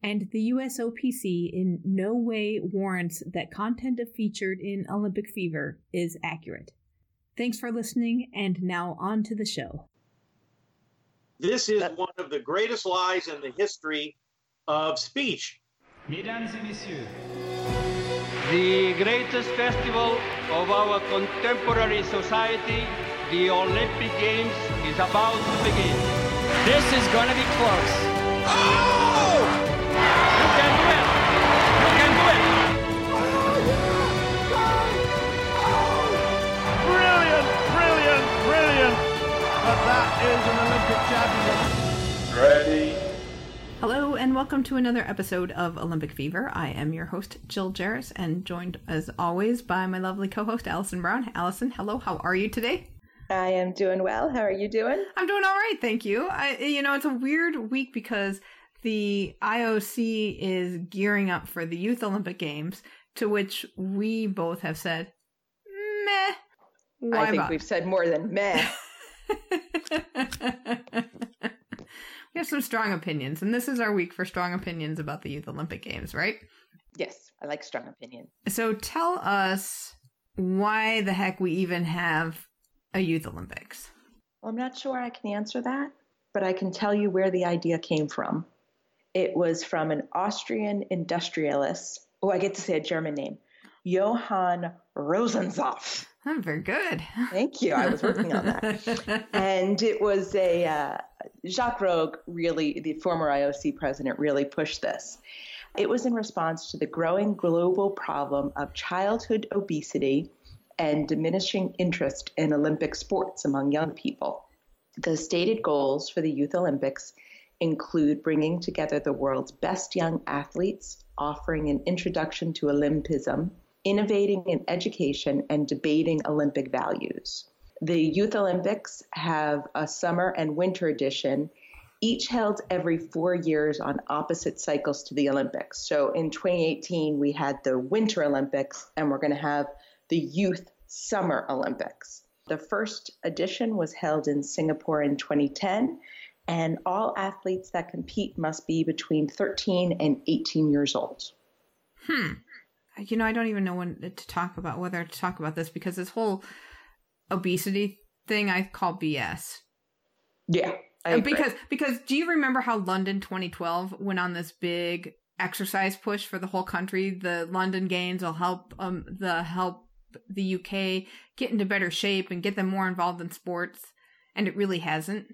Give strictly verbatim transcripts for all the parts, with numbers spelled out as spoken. and the U S O P C in no way warrants that content featured in Olympic Fever is accurate. Thanks for listening, and now on to the show. This is one of the greatest lies in the history of speech. Mesdames et messieurs, the greatest festival of our contemporary society, the Olympic Games, is about to begin. This is going to be close. Oh! You can do it! You can do it! Brilliant, brilliant, brilliant! But that is an Olympic championship. Ready? Hello and welcome to another episode of Olympic Fever. I am your host, Jill Jaris, and joined as always by my lovely co-host, Allison Brown. Allison, hello, how are you today? I am doing well. How are you doing? I'm doing all right, thank you. I, you know, it's a weird week because the I O C is gearing up for the Youth Olympic Games, to which we both have said, meh. Why I think about? We've said more than meh. We have some strong opinions, and this is our week for strong opinions about the Youth Olympic Games, right? Yes, I like strong opinions. So tell us why the heck we even have a Youth Olympics. Well, I'm not sure I can answer that, but I can tell you where the idea came from. It was from an Austrian industrialist. Oh, I get to say a German name. Johann Rosenzoff. Oh, very good. Thank you. I was working on that. And it was a, uh, Jacques Rogge, really, the former I O C president, really pushed this. It was in response to the growing global problem of childhood obesity and diminishing interest in Olympic sports among young people. The stated goals for the Youth Olympics include bringing together the world's best young athletes, offering an introduction to Olympism, innovating in education, and debating Olympic values. The Youth Olympics have a summer and winter edition, each held every four years on opposite cycles to the Olympics. So in twenty eighteen, we had the Winter Olympics, and we're going to have the Youth Summer Olympics. The first edition was held in Singapore in twenty ten. And all athletes that compete must be between thirteen and eighteen years old. Hmm. You know, I don't even know when to talk about, whether to talk about this, because this whole obesity thing I call B S. Yeah, I agree. Because, because do you remember how London twenty twelve went on this big exercise push for the whole country? The London Games will help um, the help the U K get into better shape and get them more involved in sports, and it really hasn't.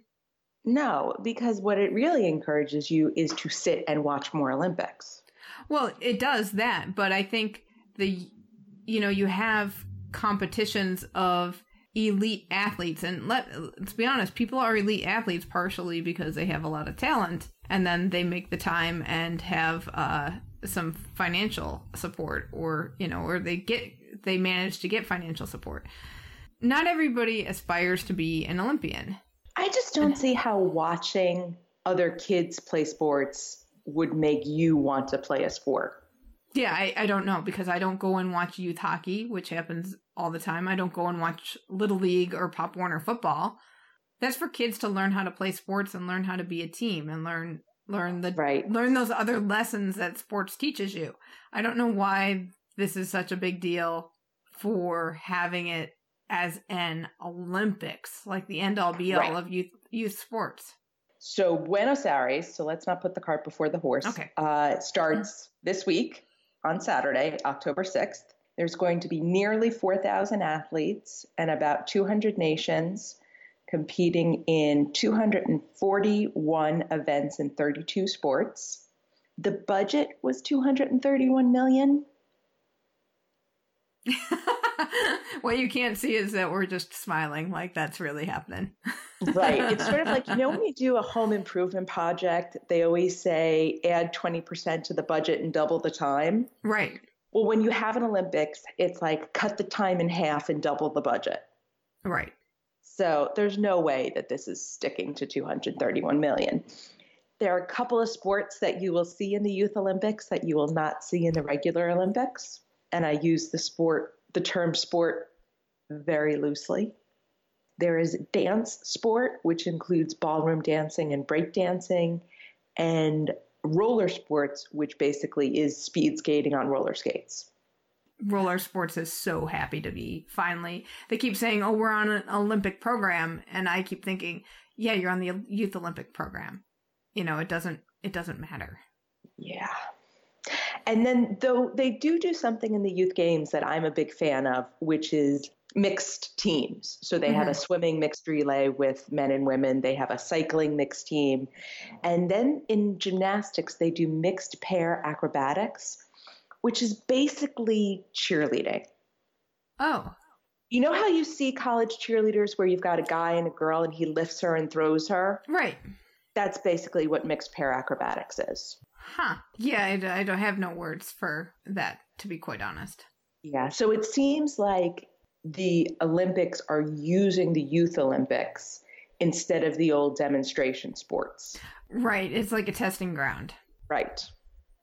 No, because what it really encourages you is to sit and watch more Olympics. Well, it does that, but I think the, you know, you have competitions of elite athletes, and let, let's be honest, people are elite athletes partially because they have a lot of talent, and then they make the time and have uh, some financial support, or, you know, or they get, they manage to get financial support. Not everybody aspires to be an Olympian. I just don't see how watching other kids play sports would make you want to play a sport. Yeah, I, I don't know, because I don't go and watch youth hockey, which happens all the time. I don't go and watch Little League or Pop Warner football. That's for kids to learn how to play sports and learn how to be a team and learn learn the right. learn those other lessons that sports teaches you. I don't know why this is such a big deal for having it as an Olympics, like the end all be all right. of youth youth sports. So Buenos Aires, so let's not put the cart before the horse, okay. uh, starts mm-hmm. this week on Saturday, October sixth. There's going to be nearly four thousand athletes and about two hundred nations competing in two hundred forty-one events in thirty-two sports. The budget was two hundred thirty-one million dollars. What you can't see is that we're just smiling like that's really happening. Right. It's sort of like, you know, when you do a home improvement project, they always say add twenty percent to the budget and double the time. Right. Well, when you have an Olympics, it's like cut the time in half and double the budget. Right. So there's no way that this is sticking to two hundred thirty-one million dollars. There are a couple of sports that you will see in the Youth Olympics that you will not see in the regular Olympics. And I use the sport, the term sport very loosely. There is dance sport, which includes ballroom dancing and break dancing, and roller sports, which basically is speed skating on roller skates. Roller sports is so happy to be finally. They keep saying, oh, we're on an Olympic program. And I keep thinking, yeah, you're on the Youth Olympic program. You know, it doesn't, it doesn't matter. Yeah. And then, though, they do do something in the Youth Games that I'm a big fan of, which is mixed teams. So they mm-hmm. have a swimming mixed relay with men and women. They have a cycling mixed team. And then in gymnastics, they do mixed pair acrobatics, which is basically cheerleading. Oh. You know how you see college cheerleaders where you've got a guy and a girl and he lifts her and throws her? Right. That's basically what mixed pair acrobatics is. Huh. Yeah, I, I don't have no words for that, to be quite honest. Yeah. So it seems like the Olympics are using the Youth Olympics instead of the old demonstration sports. Right. It's like a testing ground. Right.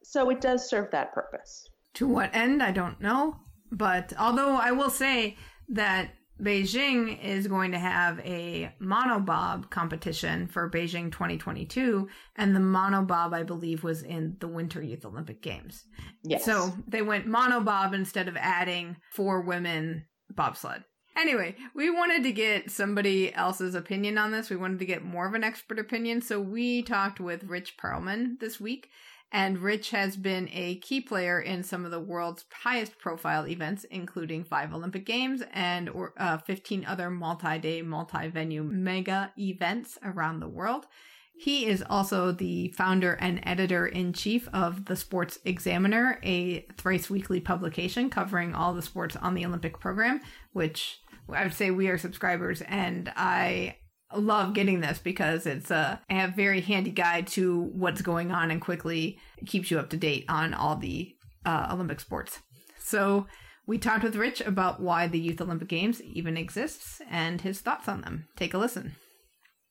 So it does serve that purpose. To what end, I don't know. But although I will say that Beijing is going to have a monobob competition for Beijing twenty twenty-two, and the monobob, I believe, was in the Winter Youth Olympic Games. Yes. So they went monobob instead of adding four women bobsled. Anyway, we wanted to get somebody else's opinion on this. We wanted to get more of an expert opinion, so we talked with Rich Perelman this week. And Rich has been a key player in some of the world's highest profile events, including five Olympic Games and or, uh, fifteen other multi-day, multi-venue mega events around the world. He is also the founder and editor-in-chief of The Sports Examiner, a thrice-weekly publication covering all the sports on the Olympic program, which I would say we are subscribers, and I love getting this because it's a, a very handy guide to what's going on and quickly keeps you up to date on all the uh, Olympic sports. So we talked with Rich about why the Youth Olympic Games even exists and his thoughts on them. Take a listen.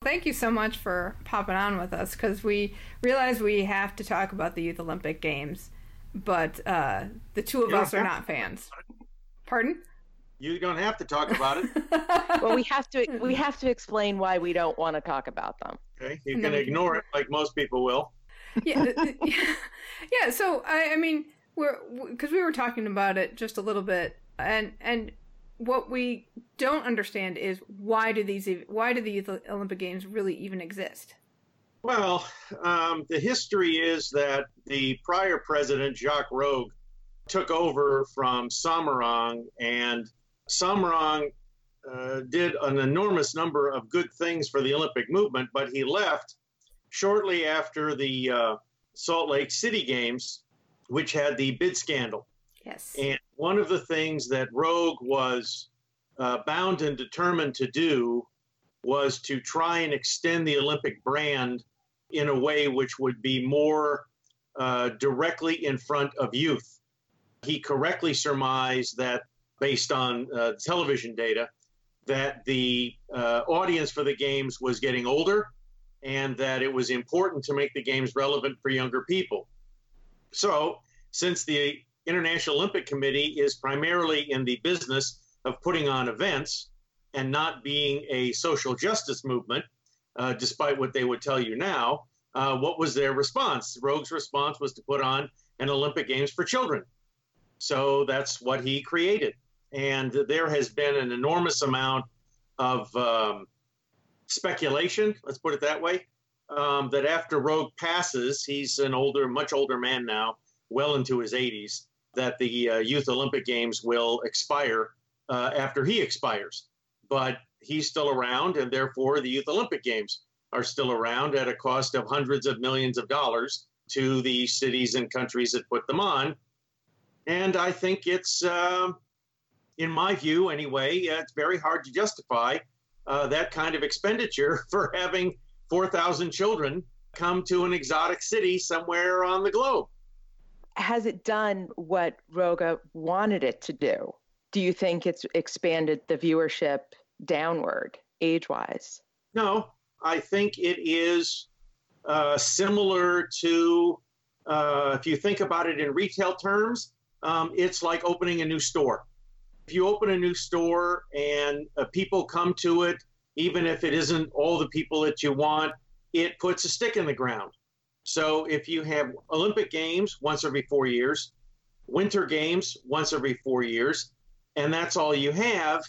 Thank you so much for popping on with us because we realize we have to talk about the Youth Olympic Games, but uh, the two of us are not fans. Pardon? You don't have to talk about it. Well, we have to we have to explain why we don't want to talk about them. Okay, you can no, ignore it like most people will. Yeah, yeah. So I, I mean, we're because we were talking about it just a little bit, and and what we don't understand is why do these why do the Youth Olympic Games really even exist? Well, um, the history is that the prior president Jacques Rogge took over from Samaranch and Samaranch uh, did an enormous number of good things for the Olympic movement, but he left shortly after the uh, Salt Lake City Games, which had the bid scandal. Yes. And one of the things that Rogge was uh, bound and determined to do was to try and extend the Olympic brand in a way which would be more uh, directly in front of youth. He correctly surmised that based on uh, television data, that the uh, audience for the games was getting older and that it was important to make the games relevant for younger people. So since the International Olympic Committee is primarily in the business of putting on events and not being a social justice movement, uh, despite what they would tell you now, uh, what was their response? Rogge's response was to put on an Olympic Games for children. So that's what he created. And there has been an enormous amount of um, speculation, let's put it that way, um, that after Rogge passes, he's an older, much older man now, well into his eighties, that the uh, Youth Olympic Games will expire uh, after he expires. But he's still around, and therefore the Youth Olympic Games are still around at a cost of hundreds of millions of dollars to the cities and countries that put them on. And I think it's, uh, in my view anyway, uh, it's very hard to justify uh, that kind of expenditure for having four thousand children come to an exotic city somewhere on the globe. Has it done what Rogge wanted it to do? Do you think it's expanded the viewership downward, age-wise? No, I think it is uh, similar to, uh, if you think about it in retail terms, um, it's like opening a new store. If you open a new store and uh, people come to it, even if it isn't all the people that you want, it puts a stick in the ground. So if you have Olympic Games once every four years, Winter Games once every four years, and that's all you have,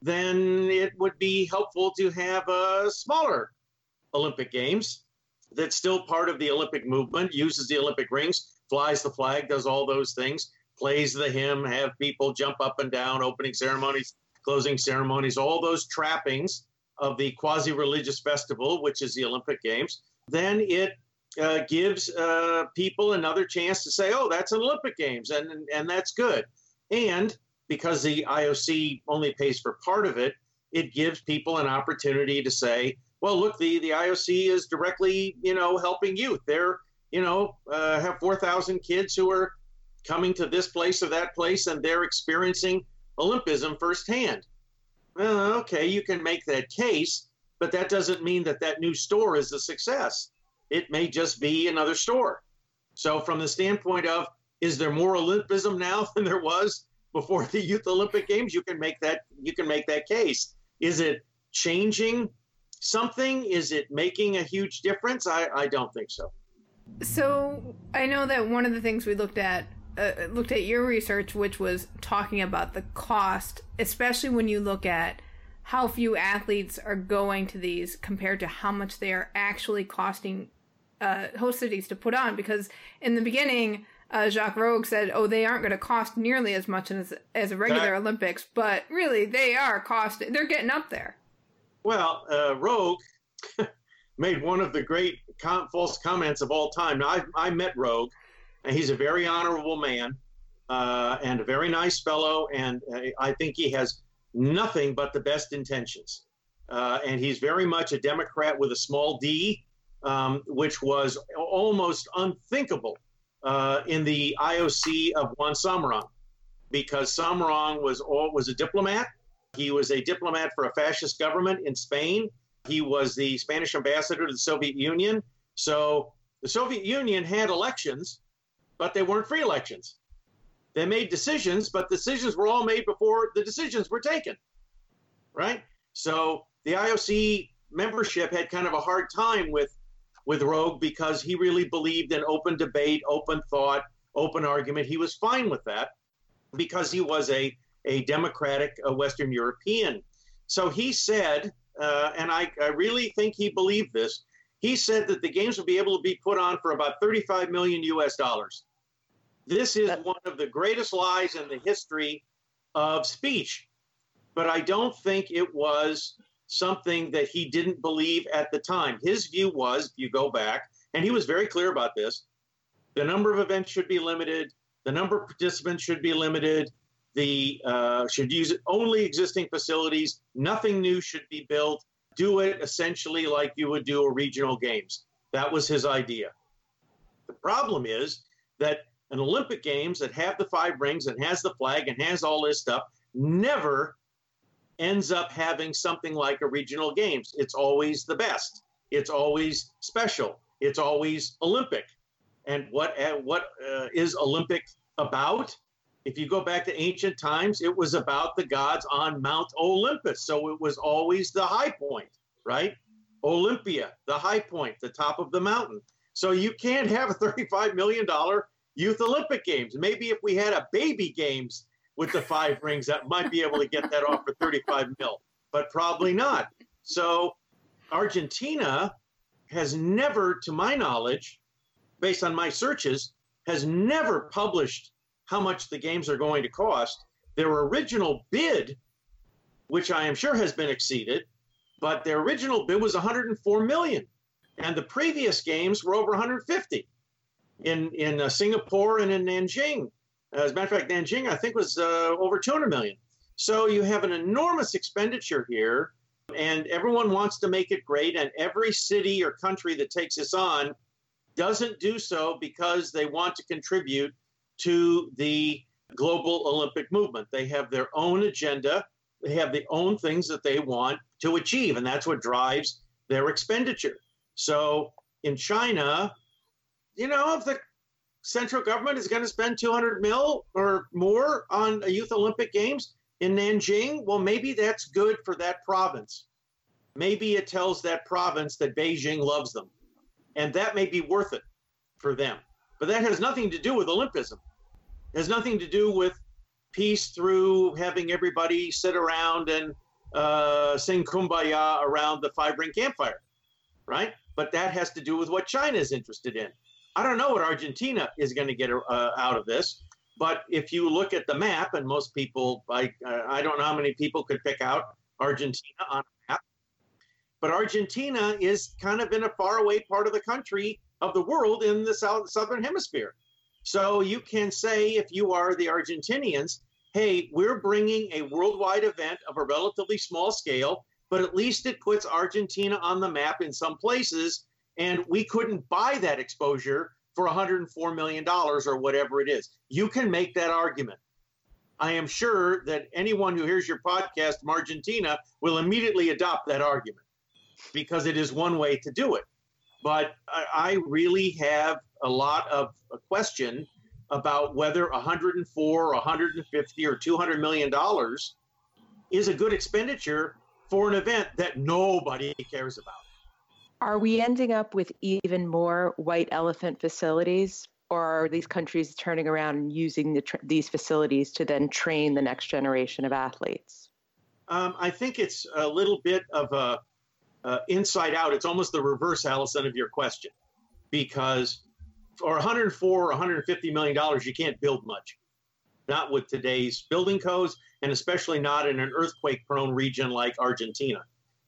then it would be helpful to have a smaller Olympic Games that's still part of the Olympic movement, uses the Olympic rings, flies the flag, does all those things, plays the hymn, have people jump up and down, opening ceremonies, closing ceremonies, all those trappings of the quasi-religious festival, which is the Olympic Games. Then it uh, gives uh, people another chance to say, oh, that's an Olympic Games, and, and, and that's good. And because the I O C only pays for part of it, it gives people an opportunity to say, well, look, the, the I O C is directly, you know, helping youth. They're, you know, uh, have four thousand kids who are coming to this place or that place, and they're experiencing Olympism firsthand. Well, okay, you can make that case, but that doesn't mean that that new store is a success. It may just be another store. So from the standpoint of, is there more Olympism now than there was before the Youth Olympic Games? You can make that, you can make that case. Is it changing something? Is it making a huge difference? I, I don't think so. So I know that one of the things we looked at Uh, looked at your research, which was talking about the cost, especially when you look at how few athletes are going to these compared to how much they are actually costing uh, host cities to put on. Because in the beginning, uh, Jacques Rogge said, oh, they aren't going to cost nearly as much as as a regular uh, Olympics, but really they are costing, they're getting up there. Well, uh, Rogge made one of the great com- false comments of all time. Now, I, I met Rogge. And he's a very honorable man uh, and a very nice fellow, and uh, I think he has nothing but the best intentions. Uh, and he's very much a Democrat with a small d, um, which was almost unthinkable uh, in the I O C of Juan Samaranch, because Samaranch was all, was a diplomat. He was a diplomat for a fascist government in Spain. He was the Spanish ambassador to the Soviet Union. So the Soviet Union had elections, but they weren't free elections. They made decisions, but decisions were all made before the decisions were taken, right? So the I O C membership had kind of a hard time with, with Rogge, because he really believed in open debate, open thought, open argument. He was fine with that because he was a, a democratic a Western European. So he said, uh, and I, I really think he believed this, he said that the games would be able to be put on for about thirty-five million U S dollars. This is one of the greatest lies in the history of speech. But I don't think it was something that he didn't believe at the time. His view was, if you go back, and he was very clear about this, the number of events should be limited, the number of participants should be limited, the uh, should use only existing facilities, nothing new should be built, do it essentially like you would do a regional games. That was his idea. The problem is that an Olympic Games that have the five rings and has the flag and has all this stuff never ends up having something like a regional games. It's always the best. It's always special. It's always Olympic. And what, what uh, is Olympic about? If you go back to ancient times, it was about the gods on Mount Olympus. So it was always the high point, right? Olympia, the high point, the top of the mountain. So you can't have a thirty-five million dollars Youth Olympic Games. Maybe if we had a baby games with the five rings, that might be able to get that off for thirty-five mil, but probably not. So Argentina has never, to my knowledge, based on my searches, has never published how much the games are going to cost. Their original bid, which I am sure has been exceeded, but their original bid was one hundred four million dollars. And the previous games were over one hundred fifty in in uh, Singapore and in Nanjing. Uh, as a matter of fact, Nanjing, I think, was uh, over two hundred million dollars. So you have an enormous expenditure here, and everyone wants to make it great, and every city or country that takes this on doesn't do so because they want to contribute to the global Olympic movement. They have their own agenda. They have their own things that they want to achieve, and that's what drives their expenditure. So in China, you know, if the central government is going to spend two hundred mil or more on a Youth Olympic Games in Nanjing, well, maybe that's good for that province. Maybe it tells that province that Beijing loves them, and that may be worth it for them. But that has nothing to do with Olympism. It has nothing to do with peace through having everybody sit around and uh, sing Kumbaya around the five-ring campfire, right? But that has to do with what China is interested in. I don't know what Argentina is going to get uh, out of this, but if you look at the map, and most people, I, uh, I don't know how many people could pick out Argentina on a map, but Argentina is kind of in a faraway part of the country, of the world, in the south, southern hemisphere. So you can say, if you are the Argentinians, hey, we're bringing a worldwide event of a relatively small scale, but at least it puts Argentina on the map in some places, and we couldn't buy that exposure for one hundred four million dollars or whatever it is. You can make that argument. I am sure that anyone who hears your podcast from Argentina will immediately adopt that argument because it is one way to do it. But I really have a lot of a question about whether one hundred four or one hundred fifty or two hundred million dollars is a good expenditure for an event that nobody cares about. Are we ending up with even more white elephant facilities, or are these countries turning around and using the tr- these facilities to then train the next generation of athletes? Um, I think it's a little bit of a uh, inside out. It's almost the reverse, Allison, of your question, because for one hundred four or one hundred fifty million dollars, you can't build much, not with today's building codes, and especially not in an earthquake-prone region like Argentina.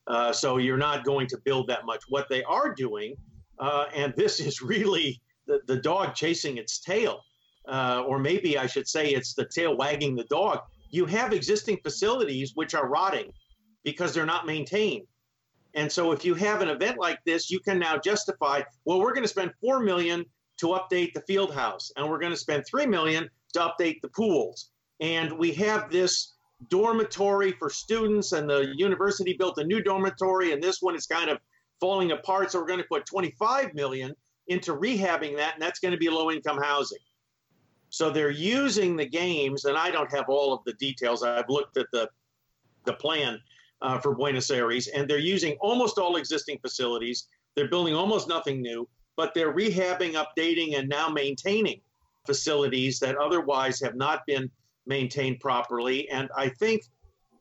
Uh, so you're not going to build that much. What they are doing, uh, and this is really the, the dog chasing its tail, uh, or maybe I should say it's the tail wagging the dog. You have existing facilities which are rotting because they're not maintained. And so if you have an event like this, you can now justify, well, we're going to spend four million dollars to update the field house, and we're going to spend three million dollars to update the pools. And we have this dormitory for students, and the university built a new dormitory, and this one is kind of falling apart, so we're going to put twenty-five million dollars into rehabbing that, and that's going to be low-income housing. So they're using the games, and I don't have all of the details. I've looked at the, the plan uh, for Buenos Aires, and they're using almost all existing facilities. They're building almost nothing new, but they're rehabbing, updating, and now maintaining facilities that otherwise have not been maintained properly. And I think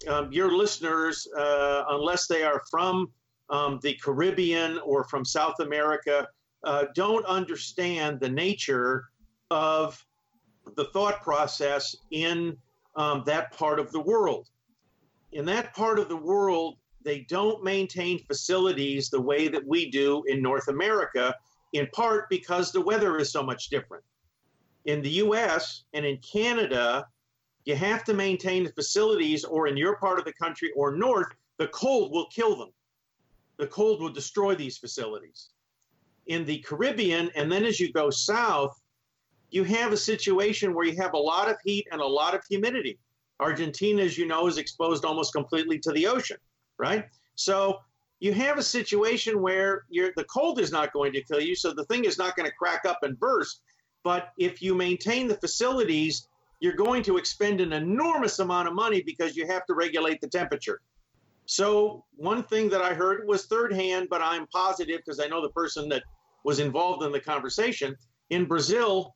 um, your listeners, uh, unless they are from um, the Caribbean or from South America, uh, don't understand the nature of the thought process in um, that part of the world. In that part of the world, they don't maintain facilities the way that we do in North America, in part because the weather is so much different. In the U S and in Canada, you have to maintain the facilities, or in your part of the country or north, the cold will kill them. The cold will destroy these facilities. In the Caribbean, and then as you go south, you have a situation where you have a lot of heat and a lot of humidity. Argentina, as you know, is exposed almost completely to the ocean, right? So you have a situation where you're, the cold is not going to kill you, so the thing is not going to crack up and burst. But if you maintain the facilities, you're going to expend an enormous amount of money because you have to regulate the temperature. So one thing that I heard was third hand, but I'm positive because I know the person that was involved in the conversation. In Brazil,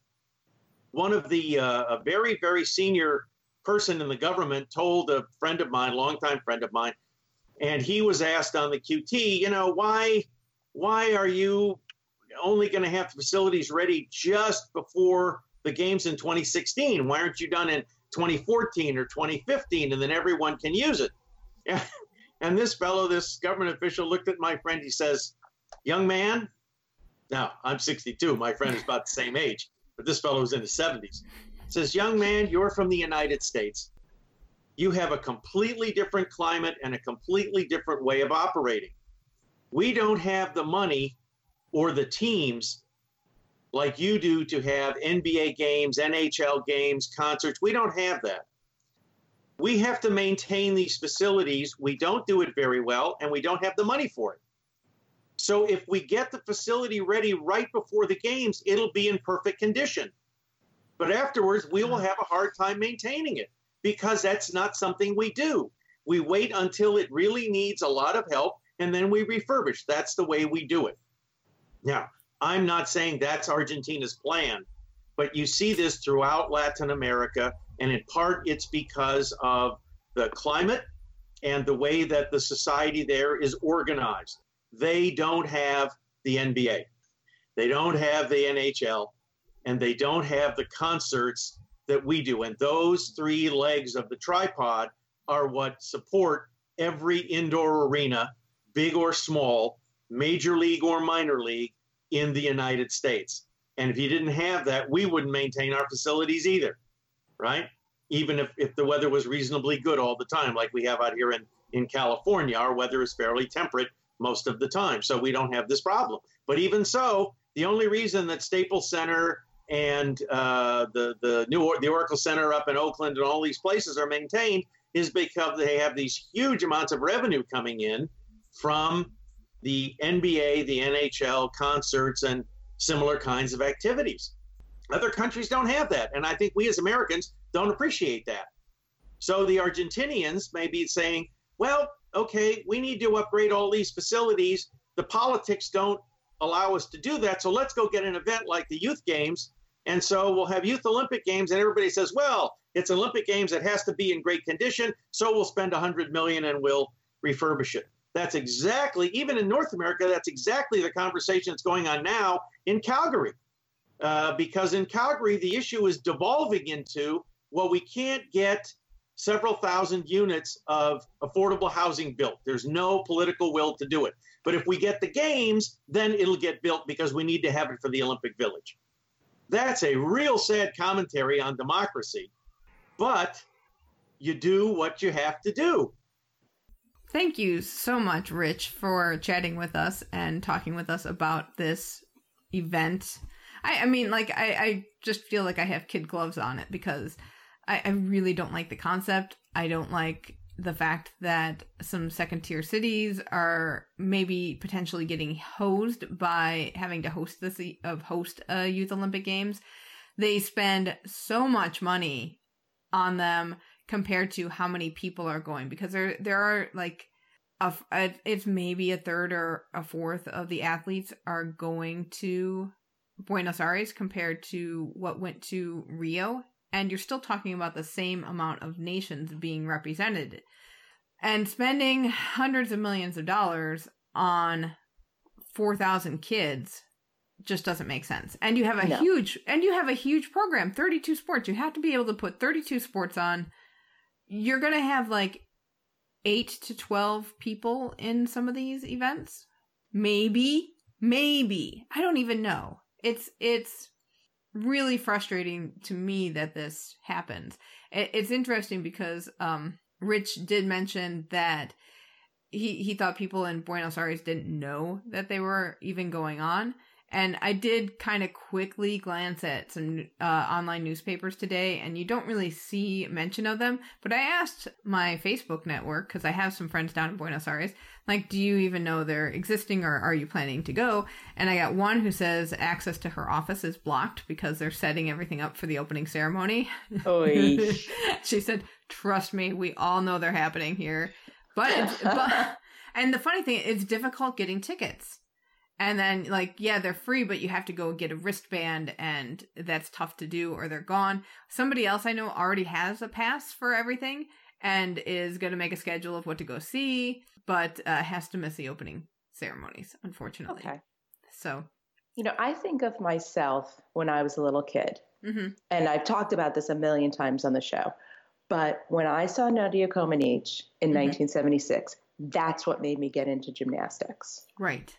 one of the uh, a very, very senior person in the government told a friend of mine, longtime friend of mine, and he was asked on the Q T, you know, why, why are you only going to have facilities ready just before the games in twenty sixteen? Why aren't you done in twenty fourteen or twenty fifteen, and then everyone can use it? And this fellow, this government official, looked at my friend. He says, young man, now I'm sixty-two. My friend is about the same age, but this fellow was in his seventies. Says, young man, you're from the United States. You have a completely different climate and a completely different way of operating. We don't have the money or the teams like you do to have N B A games, N H L games, concerts. We don't have that. We have to maintain these facilities. We don't do it very well, and we don't have the money for it. So if we get the facility ready right before the games, it'll be in perfect condition. But afterwards, we will have a hard time maintaining it because that's not something we do. We wait until it really needs a lot of help, and then we refurbish. That's the way we do it. Now, I'm not saying that's Argentina's plan, but you see this throughout Latin America, and in part it's because of the climate and the way that the society there is organized. They don't have the N B A. They don't have the N H L, and they don't have the concerts that we do. And those three legs of the tripod are what support every indoor arena, big or small, major league or minor league, in the United States. And if you didn't have that, we wouldn't maintain our facilities either, right? Even if, if the weather was reasonably good all the time, like we have out here in, in California, our weather is fairly temperate most of the time, so we don't have this problem. But even so, the only reason that Staples Center and uh, the the new or- the Oracle Center up in Oakland and all these places are maintained is because they have these huge amounts of revenue coming in from the N B A, the N H L, concerts, and similar kinds of activities. Other countries don't have that, and I think we as Americans don't appreciate that. So the Argentinians may be saying, well, okay, we need to upgrade all these facilities. The politics don't allow us to do that, so let's go get an event like the Youth Games, and so we'll have Youth Olympic Games, and everybody says, well, it's Olympic Games, it has to be in great condition, so we'll spend one hundred million dollars and we'll refurbish it. That's exactly, even in North America, that's exactly the conversation that's going on now in Calgary. Uh, because in Calgary, the issue is devolving into, well, we can't get several thousand units of affordable housing built. There's no political will to do it. But if we get the games, then it'll get built because we need to have it for the Olympic Village. That's a real sad commentary on democracy. But you do what you have to do. Thank you so much, Rich, for chatting with us and talking with us about this event. I, I mean, like, I, I just feel like I have kid gloves on it because I, I really don't like the concept. I don't like the fact that some second-tier cities are maybe potentially getting hosed by having to host this of host uh, Youth Olympic Games. They spend so much money on them compared to how many people are going, because there there are like a, a, it's maybe a third or a fourth of the athletes are going to Buenos Aires compared to what went to Rio, and you're still talking about the same amount of nations being represented, and spending hundreds of millions of dollars on four thousand kids just doesn't make sense. And you have a no. huge and you have a huge program, thirty-two sports. You have to be able to put thirty-two sports on. You're going to have like eight to twelve people in some of these events. Maybe, maybe. I don't even know. It's it's really frustrating to me that this happens. It's interesting because um, Rich did mention that he, he thought people in Buenos Aires didn't know that they were even going on. And I did kind of quickly glance at some uh, online newspapers today, and you don't really see mention of them. But I asked my Facebook network, because I have some friends down in Buenos Aires, like, do you even know they're existing, or are you planning to go? And I got one who says access to her office is blocked because they're setting everything up for the opening ceremony. Oy. She said, trust me, we all know they're happening here. But, it's, but and the funny thing, it's difficult getting tickets. And then, like, yeah, they're free, but you have to go get a wristband, and that's tough to do, or they're gone. Somebody else I know already has a pass for everything and is going to make a schedule of what to go see, but uh, has to miss the opening ceremonies, unfortunately. Okay. So, you know, I think of myself when I was a little kid. Mm-hmm. And I've talked about this a million times on the show. But when I saw Nadia Comaneci in mm-hmm. nineteen seventy-six, that's what made me get into gymnastics. Right.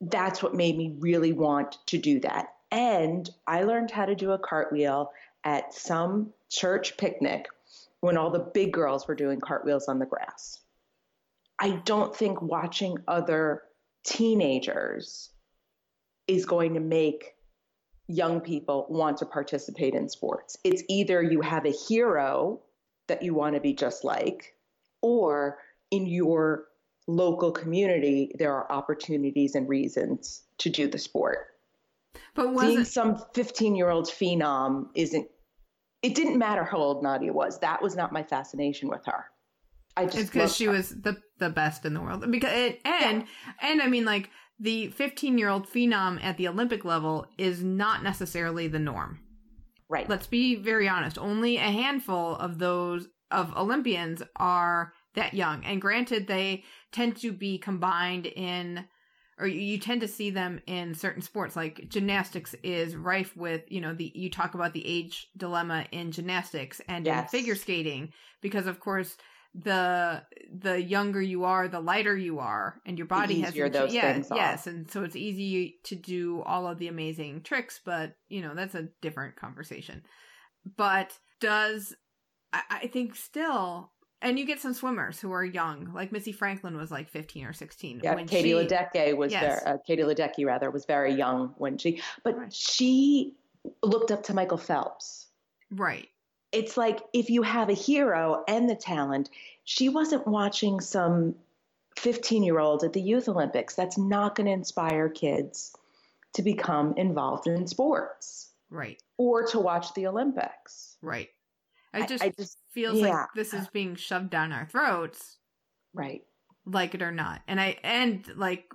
That's what made me really want to do that. And I learned how to do a cartwheel at some church picnic when all the big girls were doing cartwheels on the grass. I don't think watching other teenagers is going to make young people want to participate in sports. It's either you have a hero that you want to be just like, or in your local community, there are opportunities and reasons to do the sport. But was being it- some fifteen-year-old phenom isn't, it didn't matter how old Nadia was. That was not my fascination with her. I just it's because she her. was the the best in the world. Because it, and yeah. and I mean, like, the fifteen-year-old phenom at the Olympic level is not necessarily the norm. Right. Let's be very honest. Only a handful of those of Olympians are that young. And granted, they tend to be combined in, or you tend to see them in certain sports. Like gymnastics is rife with, you know, the, you talk about the age dilemma in gymnastics and yes. in figure skating, because of course the, the younger you are, the lighter you are, and your body has, those yeah, things yes. And so it's easy to do all of the amazing tricks, but you know, that's a different conversation. But does, I, I think still, and you get some swimmers who are young, like Missy Franklin was like fifteen or sixteen. Yeah, when Katie Ledecky was yes. there. Uh, Katie Ledecky rather was very young when she, but right. she looked up to Michael Phelps. Right. It's like, if you have a hero and the talent, she wasn't watching some fifteen-year-old at the Youth Olympics. That's not going to inspire kids to become involved in sports. Right. Or to watch the Olympics. Right. I just, I just feels yeah. like this is being shoved down our throats. Right. Like it or not. And I, and like,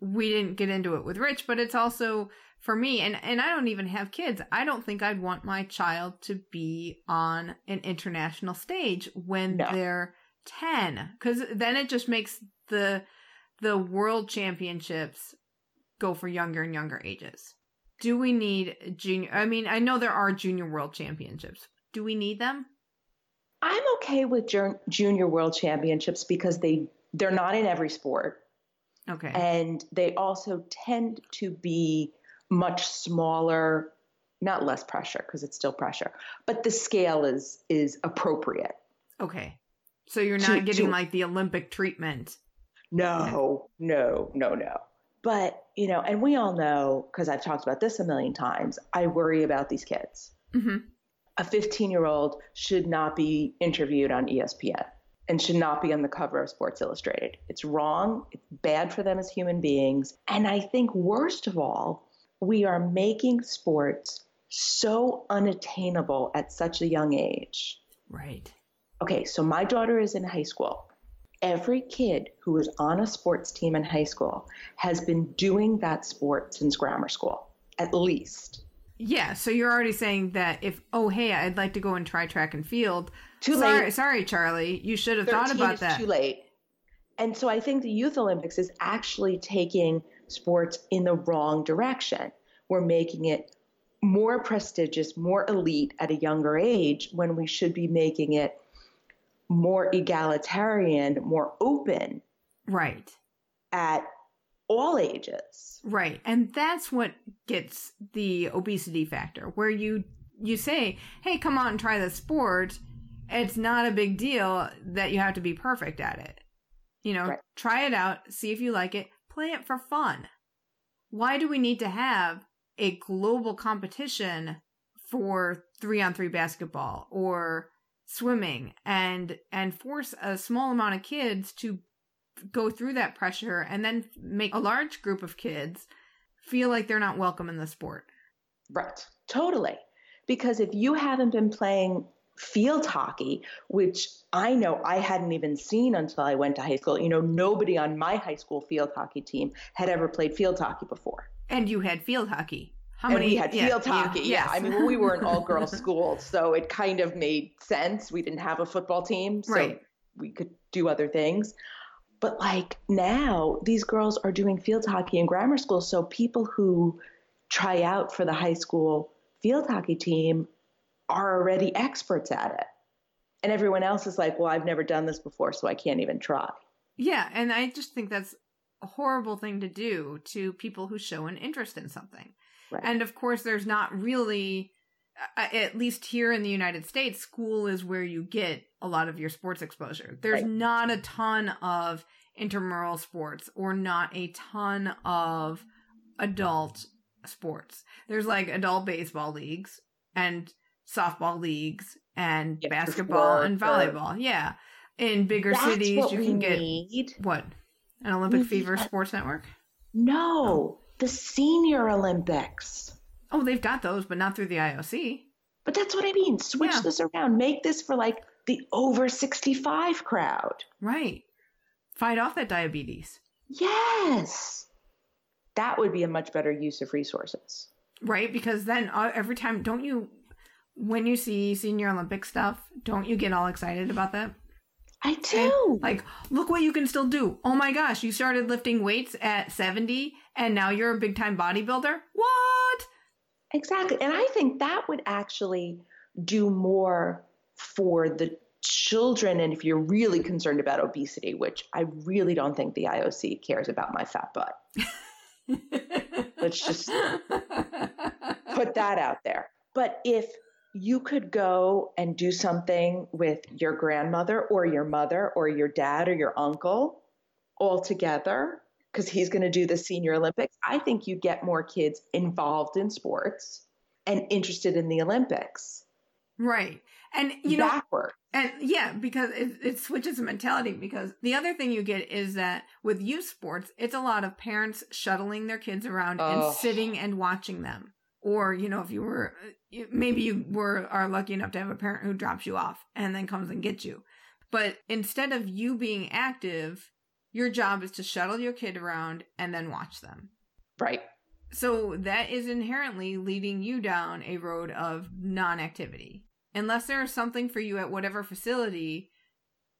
we didn't get into it with Rich, but it's also for me, and, and I don't even have kids. I don't think I'd want my child to be on an international stage when no. they're ten. 'Cause then it just makes the, the world championships go for younger and younger ages. Do we need junior? I mean, I know there are junior world championships. Do we need them? I'm okay with junior world championships because they, they're not in every sport. Okay. And they also tend to be much smaller, not less pressure because it's still pressure, but the scale is, is appropriate. Okay. So you're not to, getting to, like the Olympic treatment. No, no, no, no. But, you know, and we all know, because I've talked about this a million times, I worry about these kids. Mm-hmm. A fifteen-year-old should not be interviewed on E S P N and should not be on the cover of Sports Illustrated. It's wrong. It's bad for them as human beings. And I think worst of all, we are making sports so unattainable at such a young age. Right. Okay, so my daughter is in high school. Every kid who is on a sports team in high school has been doing that sport since grammar school, at least. Yeah, so you're already saying that if, oh, hey, I'd like to go and try track and field. Too sorry, late. Sorry, Charlie. You should have thought about that. Too late. And so I think the Youth Olympics is actually taking sports in the wrong direction. We're making it more prestigious, more elite at a younger age when we should be making it more egalitarian, more open. Right. At all ages. Right. And that's what gets the obesity factor, where you you say, hey, come out and try this sport. It's not a big deal that you have to be perfect at it. You know, right. Try it out, see if you like it, play it for fun. Why do we need to have a global competition for three-on-three basketball or swimming and and force a small amount of kids to go through that pressure and then make a large group of kids feel like they're not welcome in the sport? Right. Totally. Because if you haven't been playing field hockey, which I know I hadn't even seen until I went to high school, you know, nobody on my high school field hockey team had ever played field hockey before. And you had field hockey. How and many? We had yeah, field hockey. You, yes. Yeah. I mean, well, we were an all girls school, so it kind of made sense. We didn't have a football team, so right. we could do other things. But like now, these girls are doing field hockey in grammar school. So people who try out for the high school field hockey team are already experts at it. And everyone else is like, well, I've never done this before, so I can't even try. Yeah, and I just think that's a horrible thing to do to people who show an interest in something. Right. And of course, there's not really, at least here in the United States, school is where you get a lot of your sports exposure. There's right. not a ton of intramural sports or not a ton of adult sports. There's like adult baseball leagues and softball leagues and yeah, basketball and volleyball. Yeah. In bigger That's cities, you can get need. what? An Olympic we Fever Sports Network? No, oh. the Senior Olympics. Oh, they've got those, but not through the I O C. But that's what I mean. Switch yeah. this around. Make this for like the over sixty-five crowd. Right. Fight off that diabetes. Yes. That would be a much better use of resources. Right, because then every time, don't you, when you see Senior Olympic stuff, don't you get all excited about that? I do. And, like, look what you can still do. Oh my gosh, you started lifting weights at seventy and now you're a big time bodybuilder? What? Exactly. And I think that would actually do more for the children. And if you're really concerned about obesity, which I really don't think the I O C cares about my fat butt. Let's just put that out there. But if you could go and do something with your grandmother or your mother or your dad or your uncle all together, because he's going to do the Senior Olympics, I think you get more kids involved in sports and interested in the Olympics. Right. And, you know, backward. And yeah, because it, it switches the mentality, because the other thing you get is that with youth sports, it's a lot of parents shuttling their kids around oh. and sitting and watching them. Or, you know, if you were, maybe you were, are lucky enough to have a parent who drops you off and then comes and gets you. But instead of you being active, your job is to shuttle your kid around and then watch them. Right. So that is inherently leading you down a road of non-activity. Unless there is something for you at whatever facility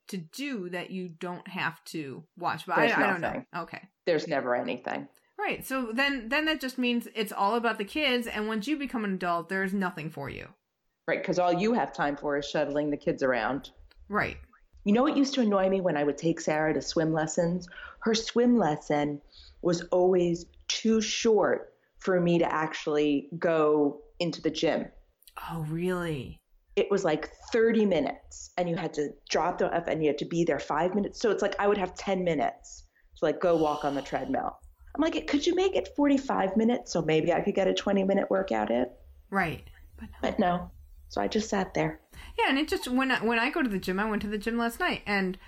to do that you don't have to watch. But I, I don't know. Okay. There's never anything. Right. So then then that just means it's all about the kids. And once you become an adult, there's nothing for you. Right. Because all you have time for is shuttling the kids around. Right. You know what used to annoy me when I would take Sarah to swim lessons? Her swim lesson was always too short for me to actually go into the gym. Oh, really? It was like thirty minutes, and you had to drop them up and you had to be there five minutes. So it's like I would have ten minutes to like go walk on the treadmill. I'm like, could you make it forty-five minutes? So maybe I could get a twenty minute workout in. Right. But no. But no. So I just sat there. Yeah. And it just, when I, when I go to the gym, I went to the gym last night and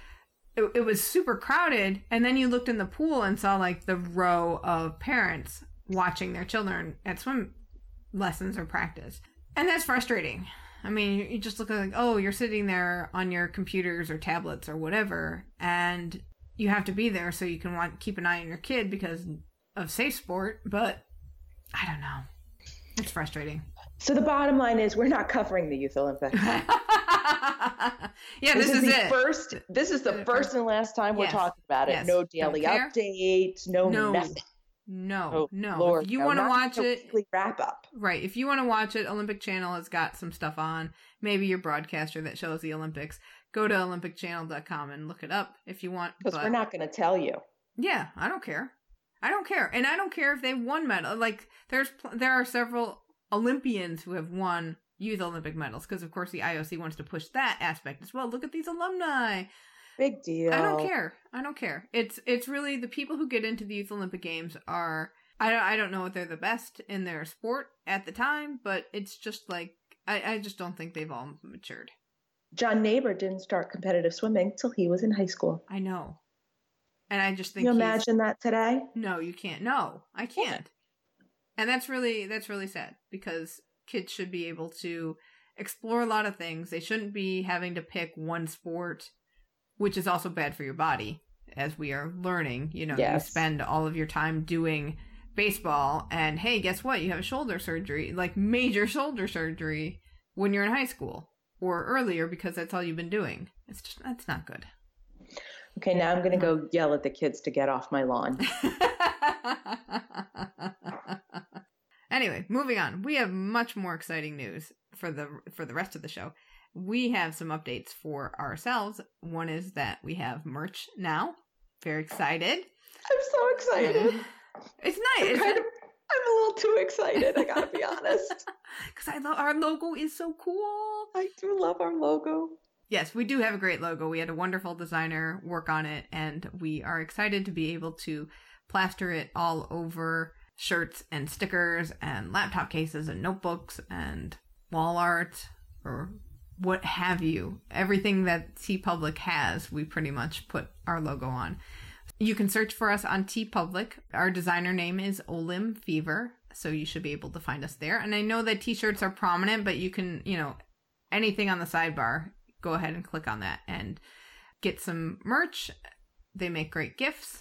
it, it was super crowded. And then you looked in the pool and saw like the row of parents watching their children at swim lessons or practice. And that's frustrating. I mean, you just look like, oh, you're sitting there on your computers or tablets or whatever, and you have to be there so you can want, keep an eye on your kid because of safe sport, but I don't know. It's frustrating. So the bottom line is we're not covering the Youth Olympics. yeah, this, this is, is the it. First, this is the first, first and last time we're yes. talking about it. Yes. No daily updates, no, no nothing. No, no. Oh, Lord, if you no, want to watch it, wrap up. Right. If you want to watch it, Olympic Channel has got some stuff on. Maybe your broadcaster that shows the Olympics. Go to olympic channel dot com and look it up if you want. Because we're not going to tell you. Yeah, I don't care. I don't care, and I don't care if they won medal. Like there's there are several Olympians who have won youth Olympic medals because of course the I O C wants to push that aspect as well. Look at these alumni. Big deal. I don't care. I don't care. It's it's really the people who get into the Youth Olympic Games are, I don't, I don't know if they're the best in their sport at the time, but it's just like, I, I just don't think they've all matured. John Naber didn't start competitive swimming till he was in high school. I know. And I just think Can you imagine that today? No, you can't. No, I can't. And that's really, that's really sad because kids should be able to explore a lot of things. They shouldn't be having to pick one sport, which is also bad for your body, as we are learning. You know, yes. you spend all of your time doing baseball, and hey, guess what? You have a shoulder surgery, like major shoulder surgery, when you're in high school or earlier because that's all you've been doing. It's just, that's not good. Okay, now I'm going to go yell at the kids to get off my lawn. Anyway, moving on. We have much more exciting news for the for the rest of the show. We have some updates for ourselves. One is that we have merch now. Very excited. I'm so excited. It's nice. I'm, kind of, I'm a little too excited, I gotta be honest. Because I love our logo is so cool. I do love our logo. Yes, we do have a great logo. We had a wonderful designer work on it, and we are excited to be able to plaster it all over shirts and stickers and laptop cases and notebooks and wall art or what have you. Everything that TeePublic has, we pretty much put our logo on. You can search for us on TeePublic. Our designer name is Olympic Fever, so you should be able to find us there. And I know that t-shirts are prominent, but you can, you know, anything on the sidebar, go ahead and click on that and get some merch. They make great gifts.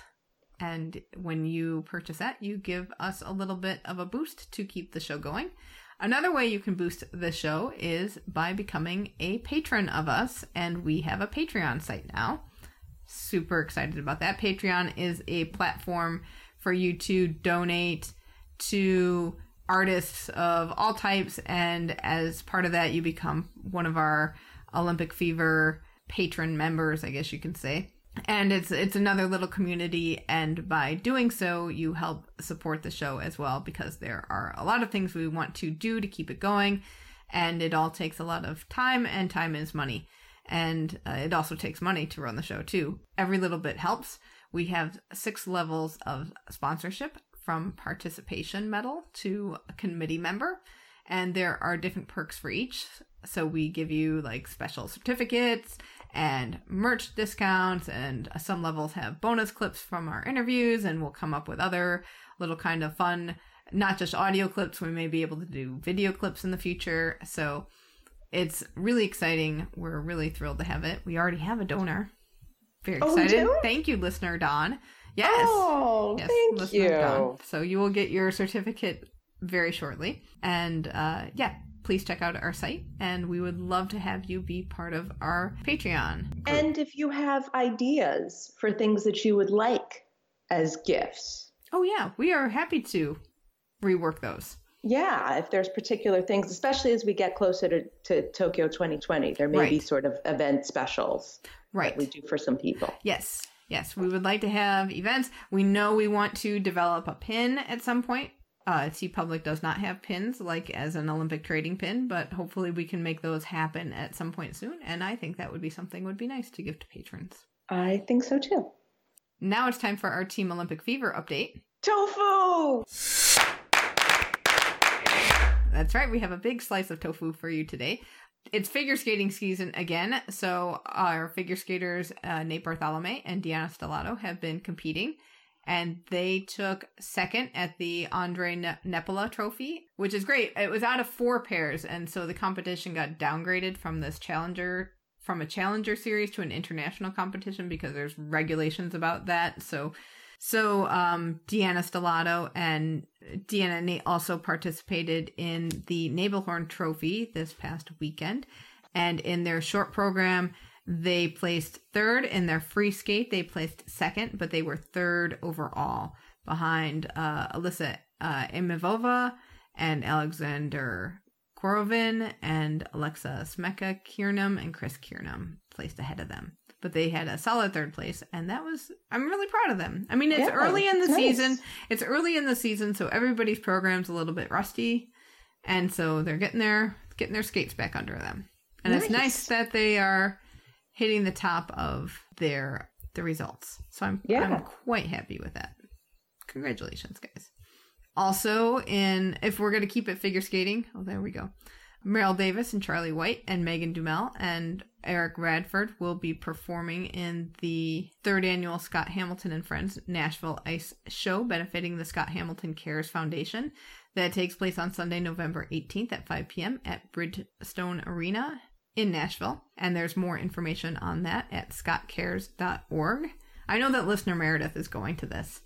And when you purchase that, you give us a little bit of a boost to keep the show going. Another way you can boost the show is by becoming a patron of us. And we have a Patreon site now. Super excited about that. Patreon is a platform for you to donate to artists of all types. And as part of that, you become one of our Olympic Fever patron members, I guess you can say. And it's it's another little community, and by doing so, you help support the show as well, because there are a lot of things we want to do to keep it going, and it all takes a lot of time, and time is money. And uh, it also takes money to run the show, too. Every little bit helps. We have six levels of sponsorship, from participation medal to a committee member, and there are different perks for each. So we give you like special certificates and merch discounts, and some levels have bonus clips from our interviews, and we'll come up with other little kind of fun, not just audio clips. We may be able to do video clips in the future. So it's really exciting. We're really thrilled to have it. We already have a donor. Very excited. Oh, thank you, listener Don. Yes. Oh, yes, thank listener you. Don. So you will get your certificate very shortly. And uh, yeah. Please check out our site, and we would love to have you be part of our Patreon group. And if you have ideas for things that you would like as gifts. Oh, yeah. We are happy to rework those. Yeah. If there's particular things, especially as we get closer to, to Tokyo twenty twenty, there may right. be sort of event specials right. that we do for some people. Yes. Yes. We would like to have events. We know we want to develop a pin at some point. Uh, TeePublic does not have pins, like as an Olympic trading pin, but hopefully we can make those happen at some point soon. And I think that would be something would be nice to give to patrons. I think so too. Now it's time for our Team Olympic Fever update. Tofu! That's right. We have a big slice of tofu for you today. It's figure skating season again. So our figure skaters, uh, Nate Bartholomew and Deanna Stellato, have been competing. And they took second at the Ondrej Nepela trophy, which is great. It was out of four pairs. And so the competition got downgraded from this challenger, from a challenger series to an international competition, because there's regulations about that. So, so, um, Deanna Stellato and Deanna Nate also participated in the Nebelhorn trophy this past weekend. And in their short program, they placed third in their free skate. They placed second, but they were third overall behind uh, Alisa uh, Efimova and Alexander Korovin, and Alexa Scimeca Knierim and Chris Knierim placed ahead of them. But they had a solid third place, and that was, I'm really proud of them. I mean, it's yeah, early in the nice. season. It's early in the season, so everybody's program's a little bit rusty. And so they're getting their, getting their skates back under them. And nice. It's nice that they are hitting the top of their the results. So I'm yeah. I'm quite happy with that. Congratulations, guys. Also, in if we're going to keep it figure skating, oh, there we go. Merrill Davis and Charlie White and Megan Duhamel and Eric Radford will be performing in the third annual Scott Hamilton and Friends Nashville Ice Show, benefiting the Scott Hamilton Cares Foundation. That takes place on Sunday, November eighteenth at five p.m. at Bridgestone Arena in Nashville, and there's more information on that at scott cares dot org. I know that listener Meredith is going to this,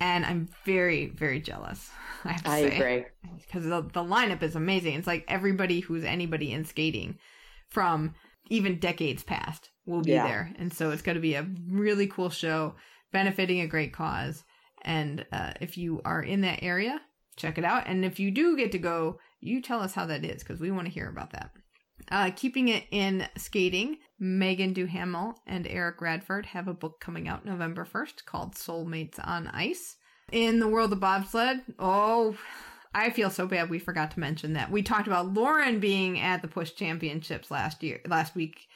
and I'm very, very jealous. I have to I say. agree. Because the, the lineup is amazing. It's like everybody who's anybody in skating from even decades past will be yeah. there, and so it's going to be a really cool show benefiting a great cause, and uh, if you are in that area, check it out. And if you do get to go, you tell us how that is, because we want to hear about that. Uh, keeping it in skating, Megan Duhamel and Eric Radford have a book coming out November first called Soulmates on Ice. In the world of bobsled, oh, I feel so bad we forgot to mention that. We talked about Lauren being at the Push Championships last year, last week,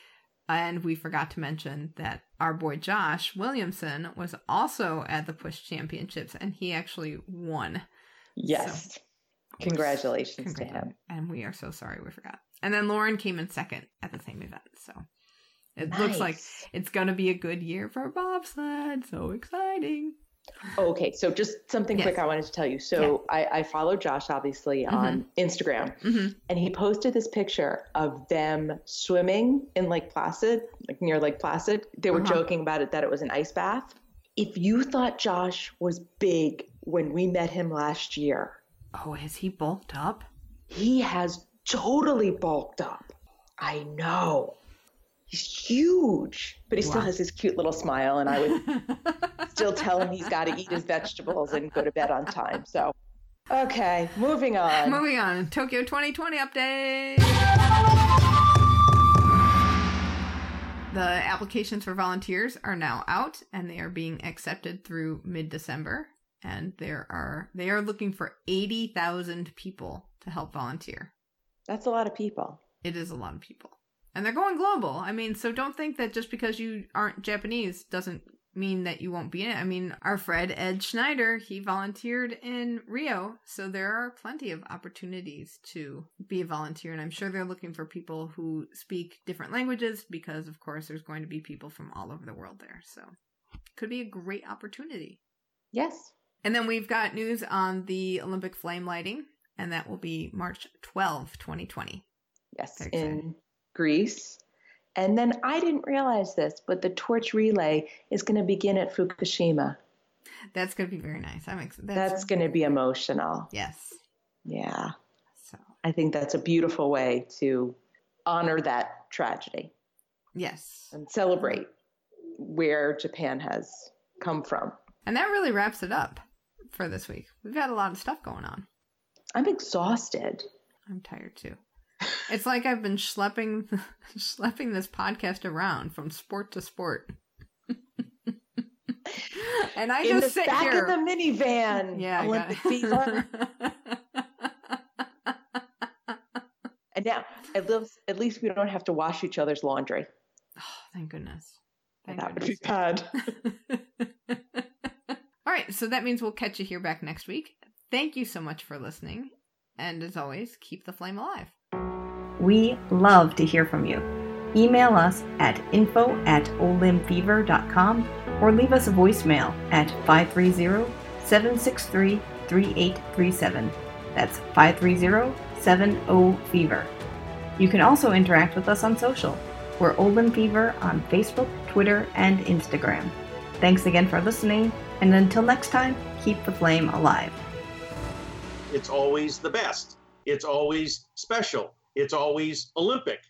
and we forgot to mention that our boy Josh Williamson was also at the Push Championships, and he actually won. Yes. So, congratulations, congratulations to him. And we are so sorry we forgot. And then Lauren came in second at the same event. So it nice. looks like it's going to be a good year for bobsled. So exciting. Oh, okay. So just something yes. quick I wanted to tell you. So yeah. I, I followed Josh, obviously, mm-hmm. on Instagram. Mm-hmm. And he posted this picture of them swimming in Lake Placid, like near Lake Placid. They were uh-huh. joking about it, that it was an ice bath. If you thought Josh was big when we met him last year. Oh, has he bulked up? He has totally bulked up. I know. He's huge, but he wow. still has his cute little smile, and I would still tell him he's got to eat his vegetables and go to bed on time. So, okay, moving on. Moving on. Tokyo twenty twenty update. The applications for volunteers are now out, and they are being accepted through mid-December. And there are they are looking for eighty thousand people to help volunteer. That's a lot of people. It is a lot of people. And they're going global. I mean, so don't think that just because you aren't Japanese doesn't mean that you won't be in it. I mean, our Fred Ed Schneider, he volunteered in Rio. So there are plenty of opportunities to be a volunteer. And I'm sure they're looking for people who speak different languages because, of course, there's going to be people from all over the world there. So could be a great opportunity. Yes. And then we've got news on the Olympic flame lighting, and that will be March twelfth, twenty twenty. Yes, in Greece. And then I didn't realize this, but the torch relay is going to begin at Fukushima. That's going to be very nice. I'm ex- that's, that's going to be emotional. Yes. Yeah. So I think that's a beautiful way to honor that tragedy. Yes. And celebrate where Japan has come from. And that really wraps it up for this week. We've got a lot of stuff going on. I'm exhausted. I'm tired too. It's like I've been schlepping, schlepping this podcast around from sport to sport. And I in just sit back here. In the minivan. Yeah, Olympic Fever. And now, at least, at least we don't have to wash each other's laundry. Oh, thank goodness. Thank that goodness. Would be bad. All right, so that means we'll catch you here back next week. Thank you so much for listening. And as always, keep the flame alive. We love to hear from you. Email us at info at olimfever dot com or leave us a voicemail at five three zero, seven six three, three eight three seven. That's five three zero, seven zero fever. You can also interact with us on social. We're Olymp Fever on Facebook, Twitter, and Instagram. Thanks again for listening, and until next time, keep the flame alive. It's always the best. It's always special. It's always Olympic.